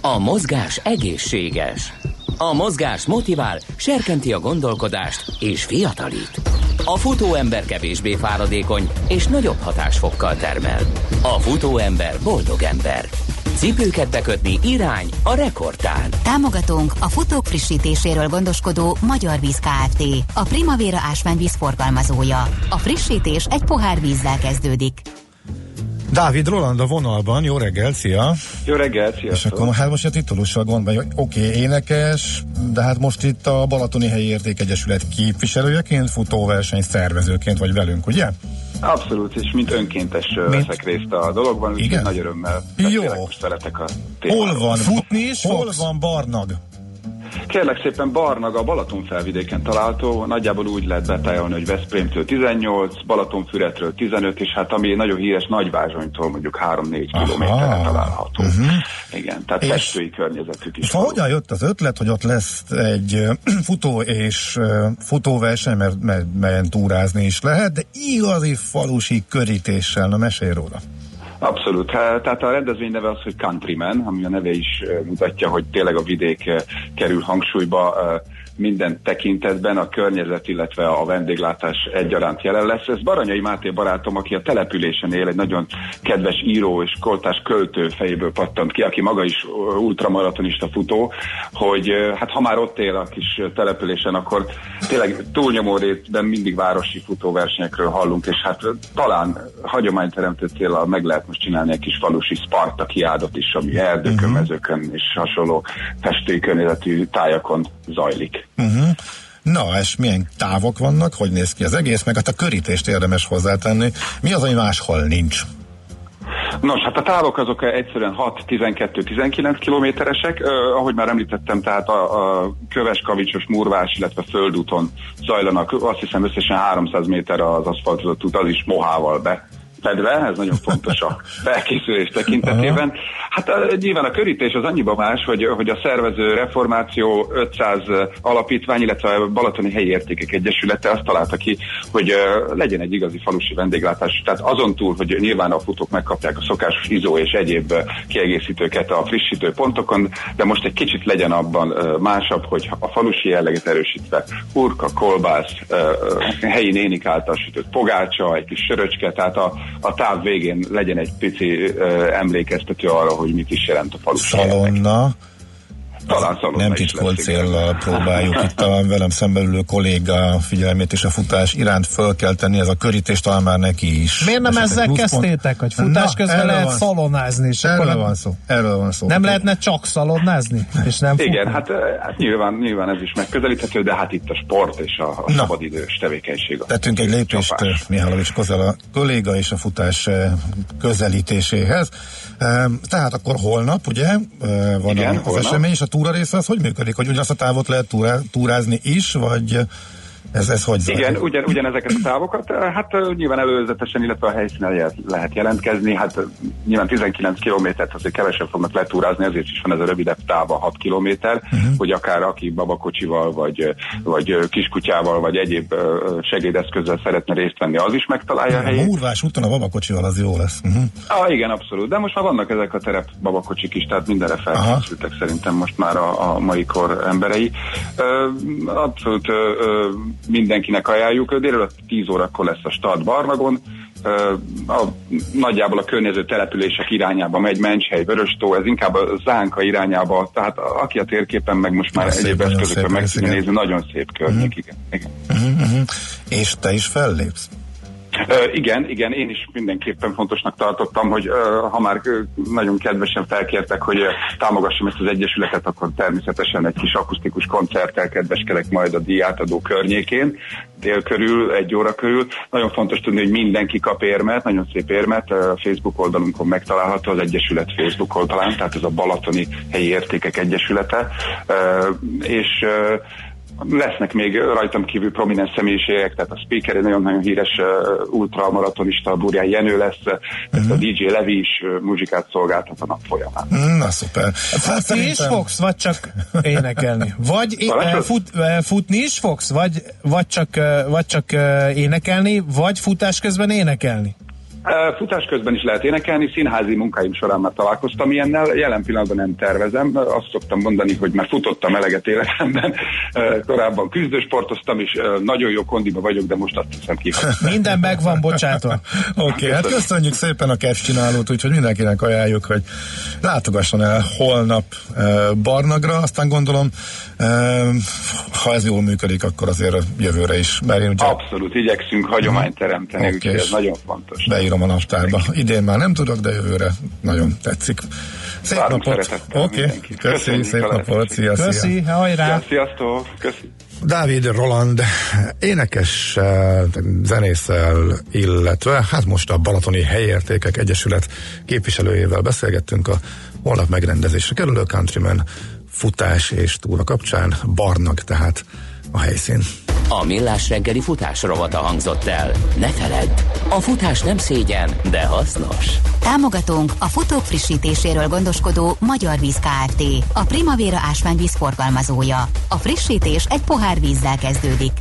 a mozgás egészséges, a mozgás motivál, serkenti a gondolkodást és fiatalít. A futóember kevésbé fáradékony és nagyobb hatásfokkal termel. A futóember boldog ember. Cipőket bekötni irány a rekordtán. Támogatónk a futók frissítéséről gondoskodó Magyar Víz Kft. A Primavera ásványvíz forgalmazója. A frissítés egy pohár vízzel kezdődik. Dávid Roland a vonalban. Jó reggel, szia! Jó reggel, szia! És akkor hát most a titulussal gondban, hogy oké, énekes, de hát most itt a Balatoni Helyi Értékegyesület képviselőjeként, futóverseny szervezőként vagy velünk, ugye? Abszolút, és mint önkéntes veszek részt a dologban, úgyhogy nagy örömmel beszélek most veletek a témáról. Hol van futni és hol van Barnag? kérlek szépen, Barnag a Balaton-felvidéken található, nagyjából úgy lehet betájolni, hogy Veszprémtől 18, Balatonfüredről 15, és hát ami nagyon híres Nagyvázsonytól mondjuk 3-4 kilométerre található. Uh-huh. Igen, tehát festői környezetük is. És hogyan jött az ötlet, hogy ott lesz egy futó és futóverseny, mert melyen túrázni is lehet, de igazi falusi körítéssel, na mesélj róla. Abszolút. Tehát a rendezvény neve az, hogy Countryman, ami a neve is mutatja, hogy tényleg a vidék kerül hangsúlyba minden tekintetben, a környezet, illetve a vendéglátás egyaránt jelen lesz. Ez Baranyai Máté barátom, aki a településen él, egy nagyon kedves író és koltás költő fejéből pattant ki, aki maga is ultramaratonista futó, hogy hát ha már ott él a kis településen, akkor tényleg túlnyomó részben mindig városi futóversenyekről hallunk, és hát talán hagyományteremtő céllal meg lehet most csinálni egy kis falusi Sparta kiádot is, ami erdőkön, mezőkön és hasonló festői környezetű tájakon zajlik. Uh-huh. Na, és milyen távok vannak, hogy néz ki az egész, meg hát a körítést érdemes hozzátenni. Mi az, ami máshol nincs? Nos, hát a távok azok egyszerűen 6-12-19 kilométeresek, ahogy már említettem, tehát a köves, kavicsos, murvás, illetve földúton zajlanak, azt hiszem összesen 300 méter az aszfaltozott út, az is mohával fedve, ez nagyon fontos a felkészülés tekintetében. Hát nyilván a körítés az annyiba más, hogy a szervező reformáció 500 alapítvány, illetve a Balatoni Helyi Értékegyesülete azt találta ki, hogy legyen egy igazi falusi vendéglátás. Tehát azon túl, hogy nyilván a futók megkapják a szokásos izó és egyéb kiegészítőket a frissítő pontokon, de most egy kicsit legyen abban másabb, hogy a falusi jelleget erősítve hurka, kolbász, helyi nénik által sütött pogácsa, egy kis söröcske, tehát a táv végén legyen egy pici emlékeztető arra, hogy mit is jelent a falusi szalonna. Talán szalonna. Nem titkolt céllal próbáljuk itt a velem szemben ülő kolléga figyelmét és a futás iránt föl kell tenni, ez a körítés talán már neki is. Miért nem ezzel kezdtétek, hogy futás közben lehet szalonnázni? Erről van szó. Nem lehetne csak szalonnázni? És nem igen, hát nyilván ez is megközelíthető, de hát itt a sport és a szabadidős tevékenység. Tettünk egy lépést Mihálovics közel a kolléga és a futás közelítéséhez. Tehát akkor holnap, ugye, van igen, az esemény, és a túra része az hogy működik? Hogy ugyanazt a távot lehet túrázni is, vagy ez hogy zajlik? Igen, ugyanezeket a távokat, hát nyilván előzetesen, illetve a helyszínen lehet jelentkezni, hát nyilván 19 kilométert azért kevesen fognak letúrázni, ezért is van ez a rövidebb táva 6 kilométer, hogy akár aki babakocsival, vagy kiskutyával, vagy egyéb segédeszközzel szeretne részt venni, az is megtalálja a helyét. A murvás úton a babakocsival az jó lesz. Igen, abszolút, de most már vannak ezek a terep babakocsik is, tehát mindenre felkészültek szerintem most már a mai kor emberei. Abszolút mindenkinek ajánljuk. Délelőtt 10 órakor lesz a start Barnagon. Nagyjából a környező települések irányába megy, Menchely, Vöröstó, ez inkább a Zánka irányába, tehát aki a térképen meg most már egyéb eszközökön meg tudja nézni, nagyon szép környék, igen. És te is fellépsz? Igen, én is mindenképpen fontosnak tartottam, hogy ha már nagyon kedvesen felkértek, hogy támogassam ezt az egyesületet, akkor természetesen egy kis akusztikus koncerttel kedveskedek majd a díjátadó környékén, dél körül, 1 óra körül. Nagyon fontos tudni, hogy mindenki kap érmet, nagyon szép érmet, Facebook oldalunkon megtalálható az Egyesület Facebook oldalán, tehát ez a Balatoni Helyi Értékek Egyesülete, és lesznek még rajtam kívül prominens személyiségek, tehát a speaker egy nagyon-nagyon híres ultramaratonista, Burján Jenő lesz, a DJ Levi is muzsikát szolgáltat a nap folyamán. Na szuper. Futni is fogsz, vagy csak énekelni? Vagy futni is fogsz, vagy csak énekelni, vagy futás közben énekelni? Futás közben is lehet énekelni, színházi munkáim során már találkoztam ilyennel, jelen pillanatban nem tervezem, azt szoktam mondani, hogy már futottam eleget életemben, korábban küzdősportoztam, és nagyon jó kondiba vagyok, de most azt hiszem kihagytam. Minden megvan, bocsátva. Oké, hát köszönjük szépen a kertcsinálót, úgyhogy mindenkinek ajánljuk, hogy látogasson el holnap Barnagra, aztán gondolom, ha ez jól működik, akkor azért jövőre is. Abszolút, igyekszünk hagyományt teremteni, úgyhogy ez nagyon fontos. Beírom a naptárba. Idén már nem tudok, de jövőre nagyon tetszik. Szép várom napot! Oké, okay. Köszi, szép napot! Szia, köszi, hajrá! Sziasztok! Köszi! Dávid Roland énekessel, zenésszel, illetve hát most a Balatoni Helyi Értékegyesület képviselőjével beszélgettünk a holnap megrendezésre kerülő Countryman futás és túra kapcsán. Barnag tehát a helyszín. A Millás reggeli futás rovata hangzott el. Ne feledd, a futás nem szégyen, de hasznos. Támogatónk a futók frissítéséről gondoskodó Magyar Víz Kft. A Primavera ásványvíz forgalmazója. A frissítés egy pohár vízzel kezdődik.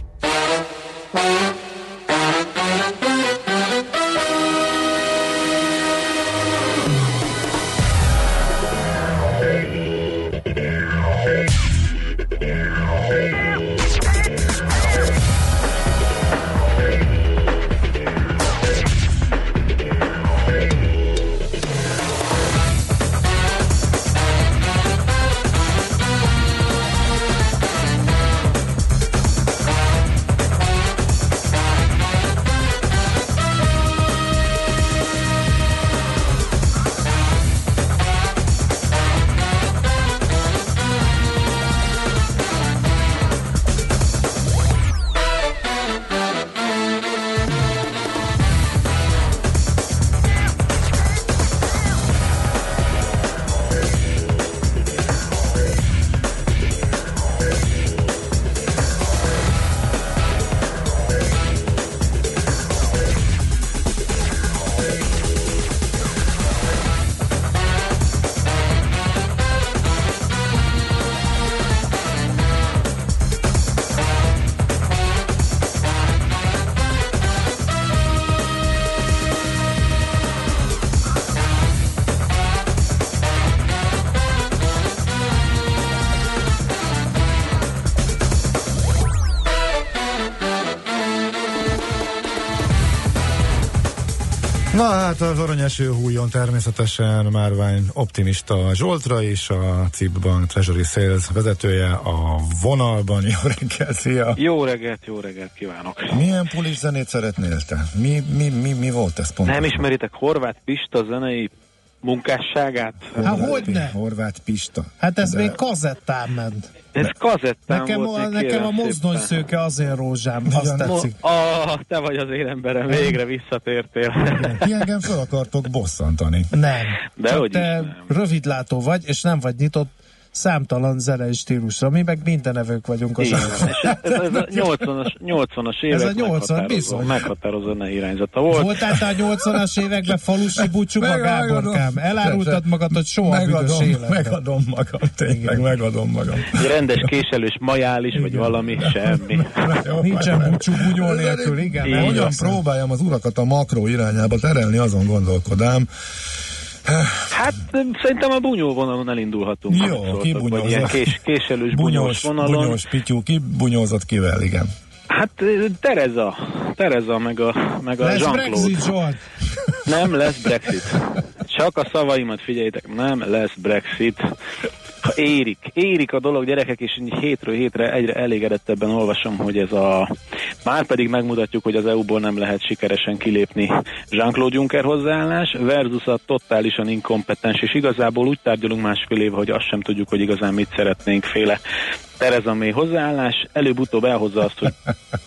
Na hát az aranyeső hújon természetesen Márvány optimista Zsoltra és a CIB Bank Treasury Sales vezetője a vonalban. Jó reggelt, szia! Jó reggelt kívánok! Milyen pulis zenét szeretnél te? Mi volt ez pontosan? Nem ismeritek Horváth Pista zenei munkásságát? Hát hogyne? Horváth Pista. Hát ez még kazettán ment. Ez kazettán volt neki. Nekem a mozdony szőke azért rózsám, azt tetszik. Te vagy az én emberem, végre visszatértél. Ti engem fel akartok bosszantani. Nem. Csak te rövidlátó vagy, és nem vagy nyitott számtalan zenei stílusra. Mi meg mindenevők vagyunk a zsákban. Ez a 80-as évek meghatározó ne irányzata volt. Voltál te a 80-as években falusi búcsúba, Gáborkám? Elárultad magadat soha büdös életben. Megadom magam, tényleg megadom magam. Egy rendes késelős majális, vagy valami, semmi. Nincsen búcsú bunyol nélkül, igen. Hogyan próbáljam az urakat a makró irányába terelni, azon gondolkodám. Hát szerintem a bunyó vonalon elindulhatunk. Jó, kibunyózott. Ilyen késelős bunyós vonalon. Bunyós pityú, kibunyózott kivel, igen. Hát Tereza meg a Jean-Claude. Lesz Brexit, Zsolt. Nem lesz Brexit. Csak a szavaimat figyeljétek, nem lesz Brexit. Érik a dolog, gyerekek, és hétről hétre egyre elégedettebben olvasom, hogy már pedig megmutatjuk, hogy az EU-ból nem lehet sikeresen kilépni Jean-Claude Juncker hozzáállás versus a totálisan inkompetens, és igazából úgy tárgyalunk másfél éve, hogy azt sem tudjuk, hogy igazán mit szeretnénk féle Theresa May hozzáállás, előbb-utóbb elhozza azt, hogy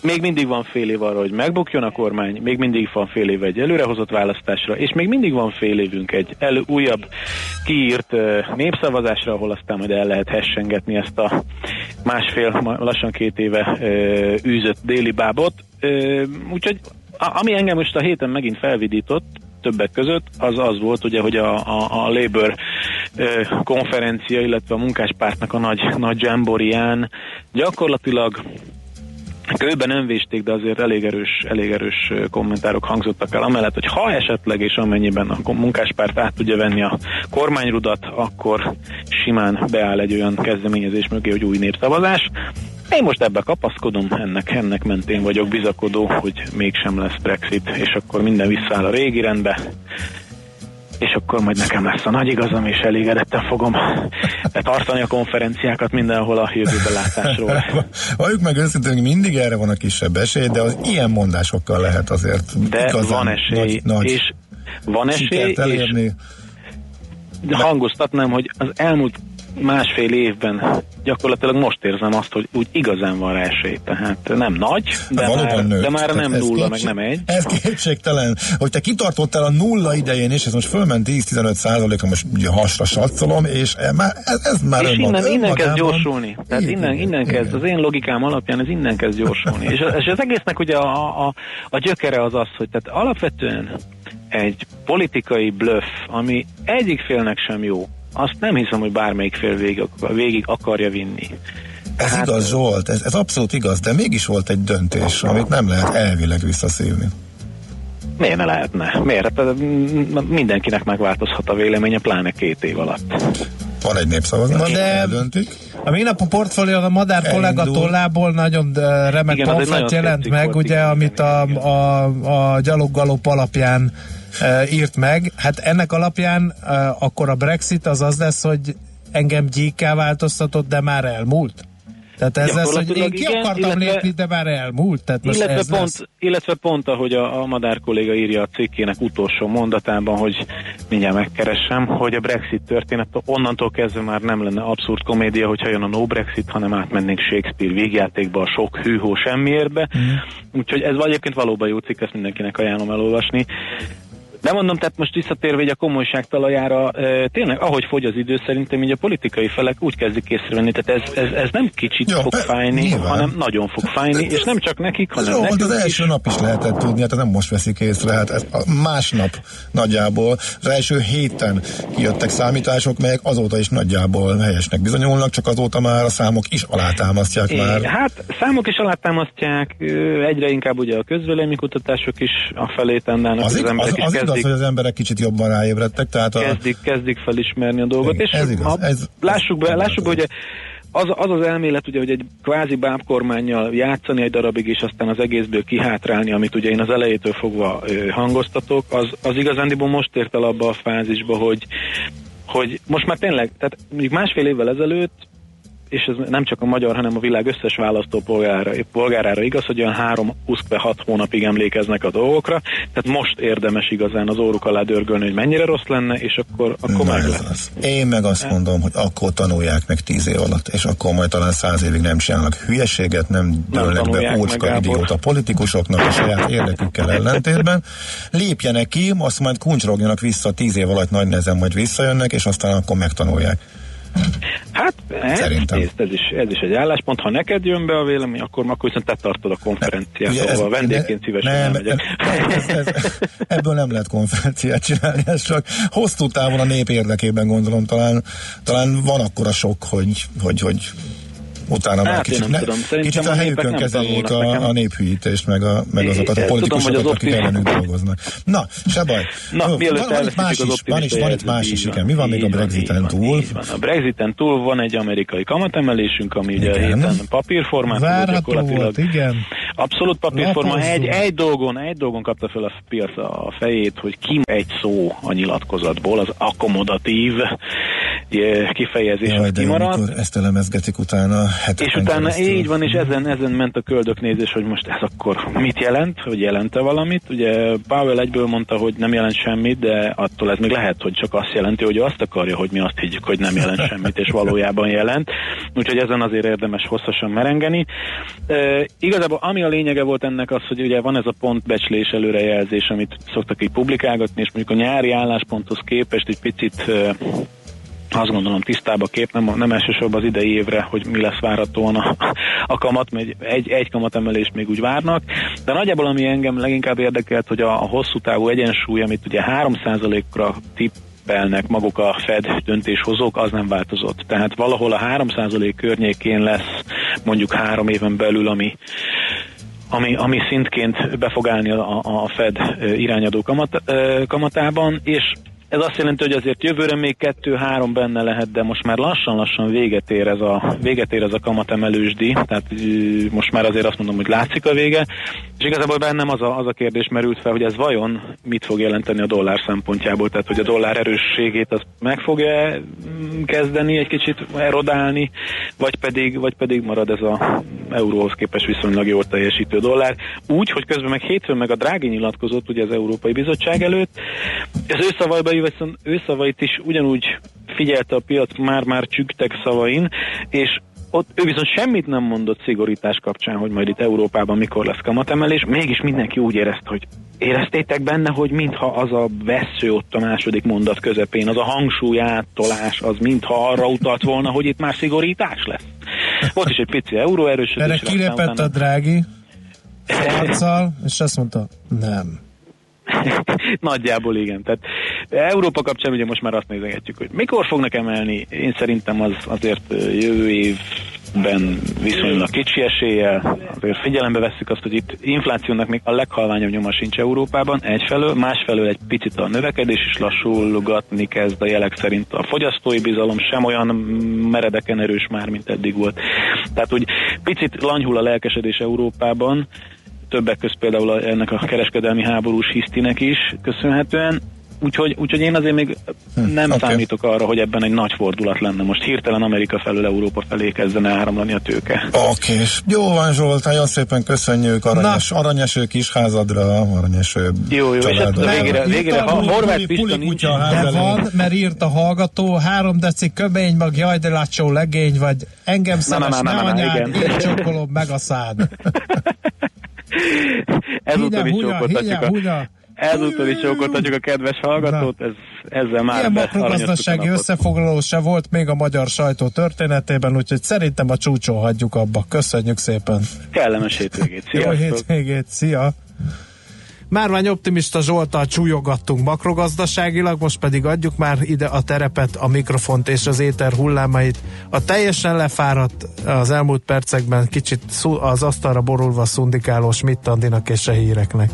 még mindig van fél év arra, hogy megbukjon a kormány, még mindig van fél év egy előrehozott választásra, és még mindig van fél évünk egy újabb kiírt népszavazásra, ahol aztán majd el lehet hessengetni ezt a másfél, lassan 2 éve űzött déli bábot. Úgyhogy ami engem most a héten megint felvidított, többek között, az volt ugye, hogy a Labour konferencia, illetve a munkáspártnak a nagy jamboriján gyakorlatilag kőben önvésték, de azért elég erős kommentárok hangzottak el, amellett, hogy ha esetleg és amennyiben a munkáspárt át tudja venni a kormányrudat, akkor simán beáll egy olyan kezdeményezés mögé, hogy új népszavazás. Én most ebbe kapaszkodom, ennek mentén vagyok bizakodó, hogy mégsem lesz Brexit, és akkor minden visszaáll a régi rendbe, és akkor majd nekem lesz a nagy igazam, és elégedetten fogom tartani a konferenciákat mindenhol a jövőbelátásról. Halljuk meg őszintén, hogy mindig erre van a kisebb esély, de az ilyen mondásokkal lehet azért. De van esély, nagy és van esély, és hangoztatnám, hogy az elmúlt másfél évben gyakorlatilag most érzem azt, hogy úgy igazán van rá esély. Tehát nem nagy, de már nem nulla, meg nem egy. Ez kétségtelen, hogy te kitartottál a nulla idején, és ez most fölment 10-15%-ra, most ugye hasra satszolom, és ez már és innen kezd gyorsulni. Tehát innen kezd, az én logikám alapján ez innen kezd gyorsulni. és az egésznek ugye a gyökere az az, hogy tehát alapvetően egy politikai bluff, ami egyik félnek sem jó, azt nem hiszem, hogy bármelyik fél végig akarja vinni. Ez hát, igaz, Zsolt, ez abszolút igaz, de mégis volt egy döntés, amit nem lehet elvileg visszaszívni. Miért ne lehetne? Miért? Mindenkinek megváltozhat a véleménye, pláne 2 év alatt. Van egy népszavazás, eldöntik. Amíg a portfólió a Madár kollega tollából nagyon remek pamflet jelent meg, ugye, amit a gyaloggalop alapján írt meg. Hát ennek alapján akkor a Brexit az lesz, hogy engem gyíkká változtatott, de már elmúlt. Tehát ez lesz, hogy én ki akartam lépni, de már elmúlt. Tehát illetve pont, ahogy a Madár kolléga írja a cikkének utolsó mondatában, hogy mindjárt megkeresem, hogy a Brexit történet onnantól kezdve már nem lenne abszurd komédia, hogyha jön a no Brexit, hanem átmennénk Shakespeare végjátékba, a sok hűhó semmiértbe. Úgyhogy ez egyébként valóban jó cikk, ezt mindenkinek ajánlom elolvasni. De mondom, tehát most visszatérve a komolyság talajára, tényleg, ahogy fogy az idő, szerintem így a politikai felek úgy kezdik észrevenni, tehát ez nem kicsit fog fájni, nyilván, hanem nagyon fog fájni, és nem csak nekik, hanem nekik is. Az első nap is lehetett tudni, hát nem most veszik észre, hát ez másnap nagyjából, az első héten kijöttek számítások, melyek azóta is nagyjából helyesnek bizonyulnak, csak azóta már a számok is alátámasztják már. Hát számok is alátámasztják, egyre inkább ugye a közvéleménykutatások is afelé tendálnak, az emberek is kezdik. Az, hogy az emberek kicsit jobban ráébredtek, tehát kezdik felismerni a dolgot, igen, és lássuk be, hogy az elmélet, ugye, hogy egy kvázi bábkormánnyal játszani egy darabig, és aztán az egészből kihátrálni, amit ugye én az elejétől fogva hangoztatok, az igazándiból most ért el abba a fázisba, hogy most már tényleg, tehát mondjuk másfél évvel ezelőtt, és ez nem csak a magyar, hanem a világ összes választópolgárára igaz, hogy olyan 3-6 hónapig emlékeznek a dolgokra, tehát most érdemes igazán az óruk alá dörgölni, hogy mennyire rossz lenne, és akkor meg lesz. Én meg azt mondom, hogy akkor tanulják meg 10 év alatt, és akkor majd talán 100 évig nem csinálnak hülyeséget, nem dőlnek be ócska idióta politikusoknak a saját érdekükkel ellentétben. Lépjenek ki, azt majd kuncsrogjanak vissza 10 év alatt, nagy nehezen majd visszajönnek, és aztán akkor megtanulják. Hát ez is egy álláspont, ha neked jön be a vélemény, akkor viszont te tartod a konferenciát, szóval vendégként szívesen elmegyek. Ebből nem lehet konferenciát csinálni, ez csak hosszú távon a nép érdekében, gondolom, talán van akkora sok, hogy utána már kicsit a helyükön kezeljék a néphűítést, meg azokat a politikusokat, akik ellenünk dolgoznak. Na, se baj. Van itt más is, igen. Mi van még a Brexiten túl? A Brexiten túl van egy amerikai kamatemelésünk, ami ugye a héten papírformát gyakorlatilag. Igen. Abszolút papírforma. Egy dolgon kapta fel a piac a fejét, hogy ki egy szó a nyilatkozatból, az akkomodatív kifejezés, ami kimaradt. Ezt elemezgetik utána. És utána keresztül. Így van, és ezen ment a köldöknézés, hogy most ez akkor mit jelent, hogy jelente valamit. Ugye Powell egyből mondta, hogy nem jelent semmit, de attól ez még lehet, hogy csak azt jelenti, hogy azt akarja, hogy mi azt higgyük, hogy nem jelent semmit, és valójában jelent. Úgyhogy ezen azért érdemes hosszasan merengeni. Igazából ami a lényege volt ennek az, hogy ugye van ez a pontbecslés előrejelzés, amit szoktak így publikálgatni, és mondjuk a nyári állásponthoz képest egy picit... azt gondolom tisztább a kép, nem elsősorban az idei évre, hogy mi lesz várhatóan a kamat, mert egy kamatemelést még úgy várnak, de nagyjából ami engem leginkább érdekelt, hogy a hosszú távú egyensúly, amit ugye 3%-ra tippelnek maguk a Fed döntéshozók, az nem változott. Tehát valahol a 3% környékén lesz mondjuk 3 éven belül, ami szintként be fog állni a Fed irányadó kamatában, és ez azt jelenti, hogy azért jövőre még 2-3 benne lehet, de most már lassan-lassan véget ér ez a kamatemelősdi, tehát most már azért azt mondom, hogy látszik a vége, és igazából bennem az a kérdés merült fel, hogy ez vajon mit fog jelenteni a dollár szempontjából, tehát hogy a dollár erősségét az meg fogja kezdeni egy kicsit erodálni, vagy pedig marad ez a euróhoz képest viszonylag jól teljesítő dollár. Úgy, hogy közben meg hétfőn meg a Draghi nyilatkozott ugye az Európai Bizottság előtt, az ő szavaiban Draghi viszont ő szavait is ugyanúgy figyelte a piac már-már csüktek szavain, és ott ő viszont semmit nem mondott szigorítás kapcsán, hogy majd itt Európában mikor lesz kamatemelés, mégis mindenki úgy érezte, hogy éreztétek benne, hogy mintha az a vesző ott a második mondat közepén, az a hangsúly áttolás, az mintha arra utalt volna, hogy itt már szigorítás lesz. Volt is egy pici euró erősödés. Erre kirepett a Draghi arccal, és azt mondta, nem. Nagyjából igen. Tehát Európa kapcsán ugye most már azt nézegetjük, hogy mikor fognak emelni. Én szerintem az azért jövő évben viszonylag kicsi eséllyel. Azért figyelembe vesszük azt, hogy itt inflációnak még a leghalványabb nyoma sincs Európában egyfelől, másfelől egy picit a növekedés is lassulgatni kezd a jelek szerint. A fogyasztói bizalom sem olyan meredeken erős már, mint eddig volt. Tehát úgy picit lanyhul a lelkesedés Európában, többek közt például ennek a kereskedelmi háborús hisztinek is köszönhetően, úgyhogy én azért még nem számítok arra, hogy ebben egy nagy fordulat lenne most. Hirtelen Amerika felől Európa felé kezdene áramlani a tőke. Oké, jó van Zsolt, nagyon szépen köszönjük, aranyeső kisházadra, aranyeső családra. Jó, és végére Horváth Pista nincs. De van, mert írt a hallgató, 3 deci kömény, meg jaj de látsó legény, vagy engem szemes ne anyád, én csokolom meg a szád. Ezúttal is csókoltatjuk a kedves hallgatót, ezzel már ilyen makrogazdasági összefoglaló se volt még a magyar sajtó történetében, úgyhogy szerintem a csúcson hagyjuk abba. Köszönjük szépen. Kellemes hétvégét. Jó hétvégét. Szia. Márvány optimista Zsolttal csúlyogattunk makrogazdaságilag, most pedig adjuk már ide a terepet, a mikrofont és az éter hullámait. A teljesen lefáradt az elmúlt percekben kicsit az asztalra borulva szundikáló Schmidt Andinak és a híreknek.